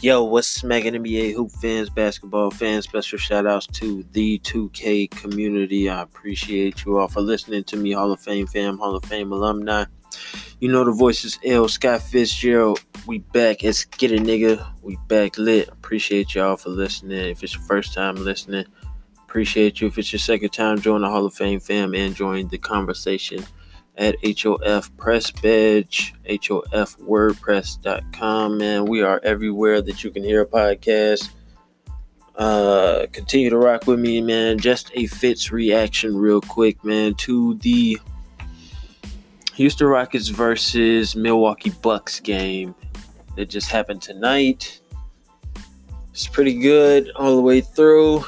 Yo, what's smacking NBA hoop fans, basketball fans? Special shout-outs to the 2K community. I appreciate you all for listening to me, Hall of Fame fam, Hall of Fame alumni. You know the voice is L. Scott Fitzgerald. We back. Let's get it, nigga. We back lit. Appreciate y'all for listening. If it's your first time listening, appreciate you. If it's your second time, join the Hall of Fame fam and join the conversation at HOF Press Badge, HOFWordPress.com, man. We are everywhere that you can hear a podcast. Continue to rock with me, man. Just a Fitz reaction real quick, man, to the Houston Rockets versus Milwaukee Bucks game that just happened tonight. It's pretty good all the way through.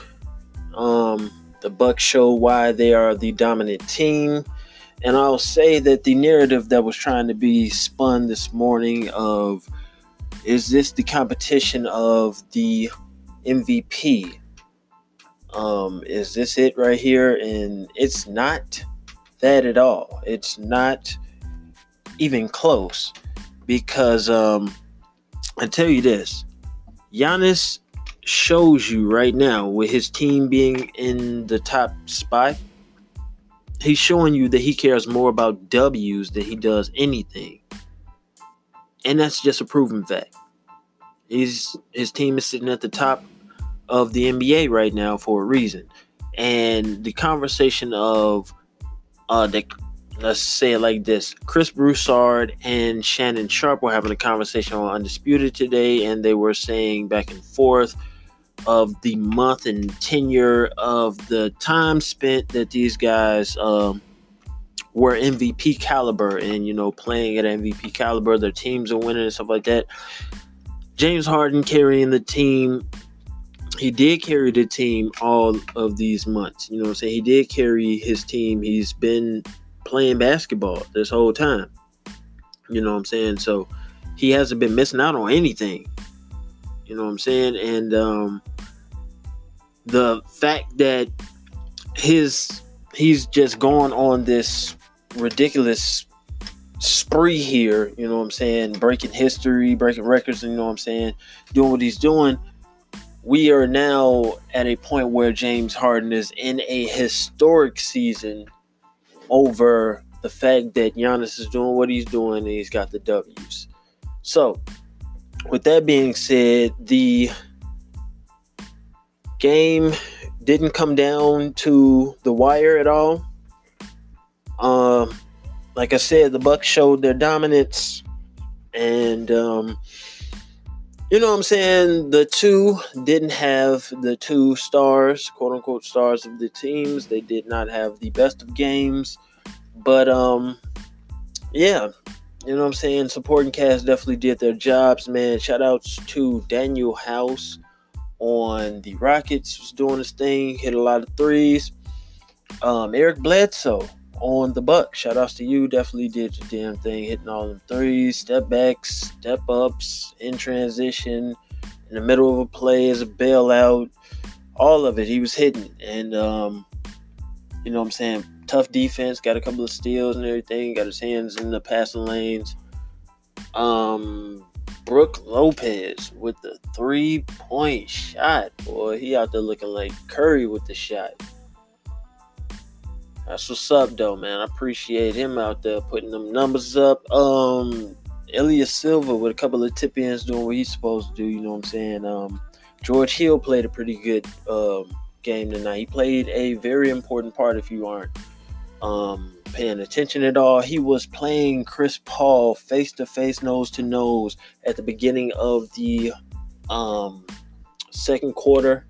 The Bucks show why they are the dominant team. And I'll say that the narrative that was trying to be spun this morning of, is this the competition of the MVP? Is this it right here? And it's not that at all. It's not even close because I tell you this, Giannis shows you right now with his team being in the top spot. He's showing you that he cares more about W's than he does anything. And that's just a proven fact. His team is sitting at the top of the NBA right now for a reason. And the conversation of, let's say it like this, Chris Broussard and Shannon Sharpe were having a conversation on Undisputed today, and they were saying back and forth of the month and tenure of the time spent that these guys were MVP caliber and, you know, playing at MVP caliber, their teams are winning and stuff like that. James Harden carrying the team. He did carry the team all of these months. You know what I'm saying? He did carry his team. He's been playing basketball this whole time. You know what I'm saying? So he hasn't been missing out on anything. You know what I'm saying? And the fact that he's just gone on this ridiculous spree here, you know what I'm saying? Breaking history, breaking records, you know what I'm saying? Doing what he's doing. We are now at a point where James Harden is in a historic season over the fact that Giannis is doing what he's doing and he's got the W's. So, with that being said, the game didn't come down to the wire at all. Like I said, the Bucks showed their dominance. And, you know what I'm saying? The two didn't have the two stars, quote-unquote stars of the teams. They did not have the best of games. But, yeah. You know what I'm saying? Supporting cast definitely did their jobs, man. Shout outs to Daniel House on the Rockets, was doing his thing, hit a lot of threes. Eric Bledsoe on the Bucks. Shout outs to you. Definitely did your damn thing, hitting all them threes, step backs, step ups, in transition, in the middle of a play as a bailout. All of it. He was hitting. And you know what I'm saying? Tough defense, got a couple of steals and everything, got his hands in the passing lanes. Brooke Lopez with the 3-point shot. Boy, he out there looking like Curry with the shot. That's what's up, though, man. I appreciate him out there putting them numbers up. Elias Silva with a couple of tip-ins doing what he's supposed to do, you know what I'm saying? George Hill played a pretty good game tonight. He played a very important part if you aren't paying attention at all. He was playing Chris Paul face-to-face, nose-to-nose at the beginning of the second quarter.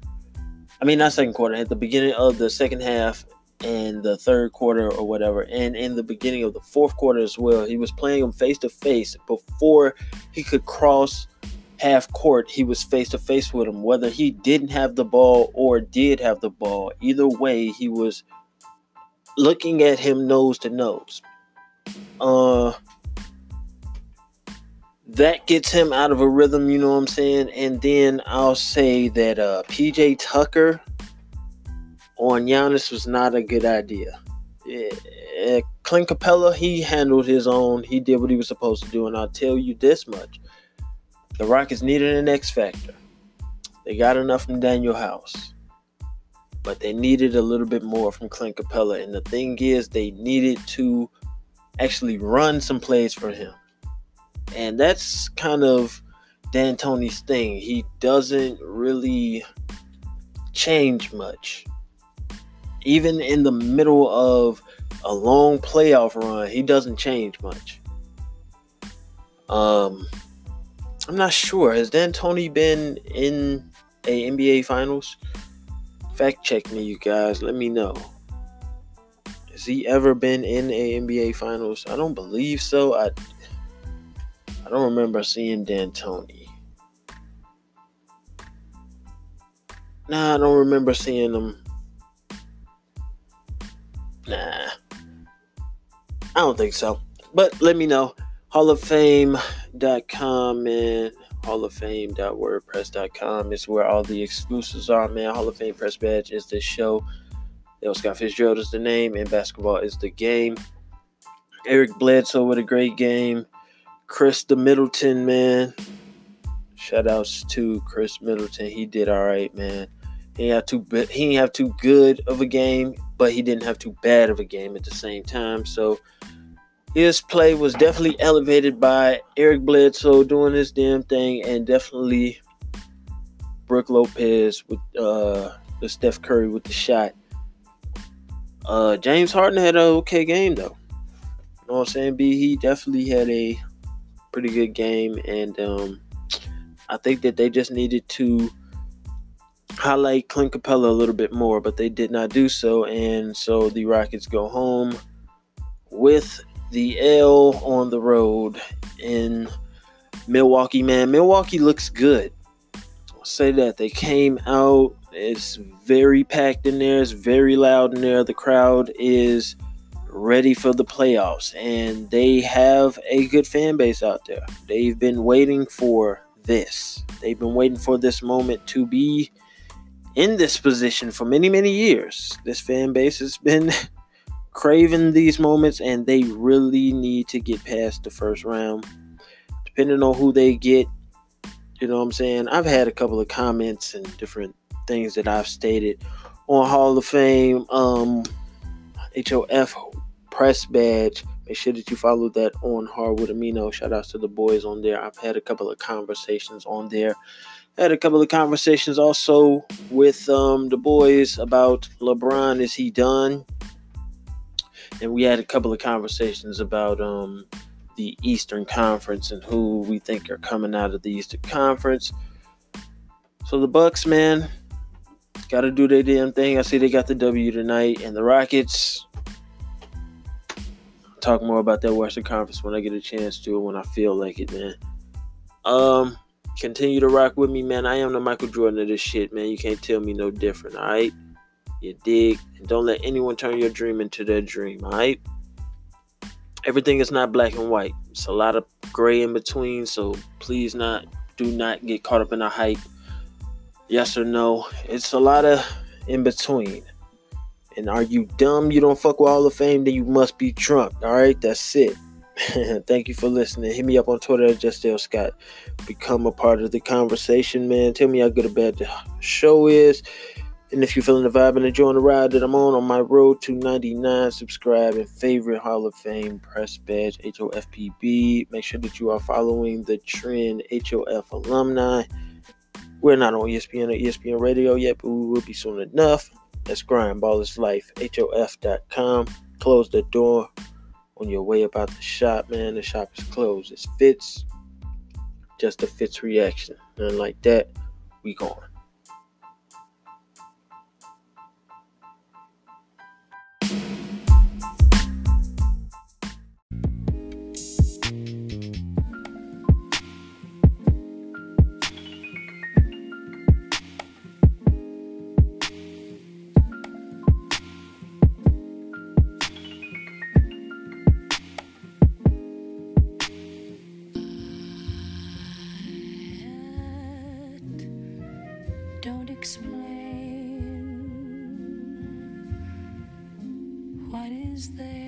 I mean, not second quarter, at the beginning of the second half and the third quarter or whatever. And in the beginning of the fourth quarter as well, he was playing him face-to-face. Before he could cross half court, he was face-to-face with him. Whether he didn't have the ball or did have the ball, either way, he was looking at him nose to nose. That gets him out of a rhythm, you know what I'm saying? And then I'll say that PJ Tucker on Giannis was not a good idea. Yeah, Clint Capela, he handled his own. He did what he was supposed to do, and I'll tell you this much. The Rockets needed an X factor. They got enough from Daniel House, but they needed a little bit more from Clint Capela. And the thing is, they needed to actually run some plays for him. And that's kind of D'Antoni's thing. He doesn't really change much. Even in the middle of a long playoff run, he doesn't change much. I'm not sure. Has D'Antoni been in a NBA Finals? Fact check me, you guys. Let me know. Has he ever been in a NBA Finals? I don't believe so. I don't remember seeing D'Antoni. Nah, I don't remember seeing him. Nah, I don't think so. But let me know. HallofFame.com, man. HallofFame.wordpress.com is where all the exclusives are, man. Hall of Fame Press Badge is the show. L. Scott Fitzgerald is the name, and basketball is the game. Eric Bledsoe with a great game. Khris Middleton, man. Shout outs to Khris Middleton. He did all right, man. He didn't have too good of a game, but he didn't have too bad of a game at the same time. So his play was definitely elevated by Eric Bledsoe doing his damn thing, and definitely Brooke Lopez with the Steph Curry with the shot. James Harden had an okay game, though. You know what I'm saying, B? He definitely had a pretty good game, and I think that they just needed to highlight Clint Capela a little bit more, but they did not do so, and so the Rockets go home with the L on the road in Milwaukee, man. Milwaukee looks good. I'll say that. They came out. It's very packed in there. It's very loud in there. The crowd is ready for the playoffs, and they have a good fan base out there. They've been waiting for this. They've been waiting for this moment to be in this position for many, many years. This fan base has been craving these moments, and they really need to get past the first round. Depending on who they get, you know what I'm saying? I've had a couple of comments and different things that I've stated on Hall of Fame, HOF Press Badge. Make sure that you follow that on Hardwood Amino. Shout outs to the boys on there. I've had a couple of conversations on there. Had a couple of conversations also with the boys about LeBron. Is he done? And we had a couple of conversations about the Eastern Conference and who we think are coming out of the Eastern Conference. So the Bucks, man, got to do their damn thing. I see they got the W tonight. And the Rockets, I'll talk more about that Western Conference when I get a chance to, when I feel like it, man. Continue to rock with me, man. I am the Michael Jordan of this shit, man. You can't tell me no different, all right? You dig? And don't let anyone turn your dream into their dream, all right? Everything is not black and white. It's a lot of gray in between, so please do not get caught up in the hype. Yes or no. It's a lot of in between. And are you dumb? You don't fuck with Hall of Fame? Then you must be drunk, all right? That's it. Thank you for listening. Hit me up on Twitter at JustLScott. Become a part of the conversation, man. Tell me how good or bad the show is. And if you're feeling the vibe and enjoying the ride that I'm on my road to 99, subscribe and favorite Hall of Fame Press Badge, HOFPB. Make sure that you are following the trend, HOF Alumni. We're not on ESPN or ESPN Radio yet, but we will be soon enough. That's Grindball is Life, HOF.com. Close the door on your way about the shop, man. The shop is closed. It's Fitz. Just a Fitz reaction. Nothing like that. We gone. Don't explain what is there.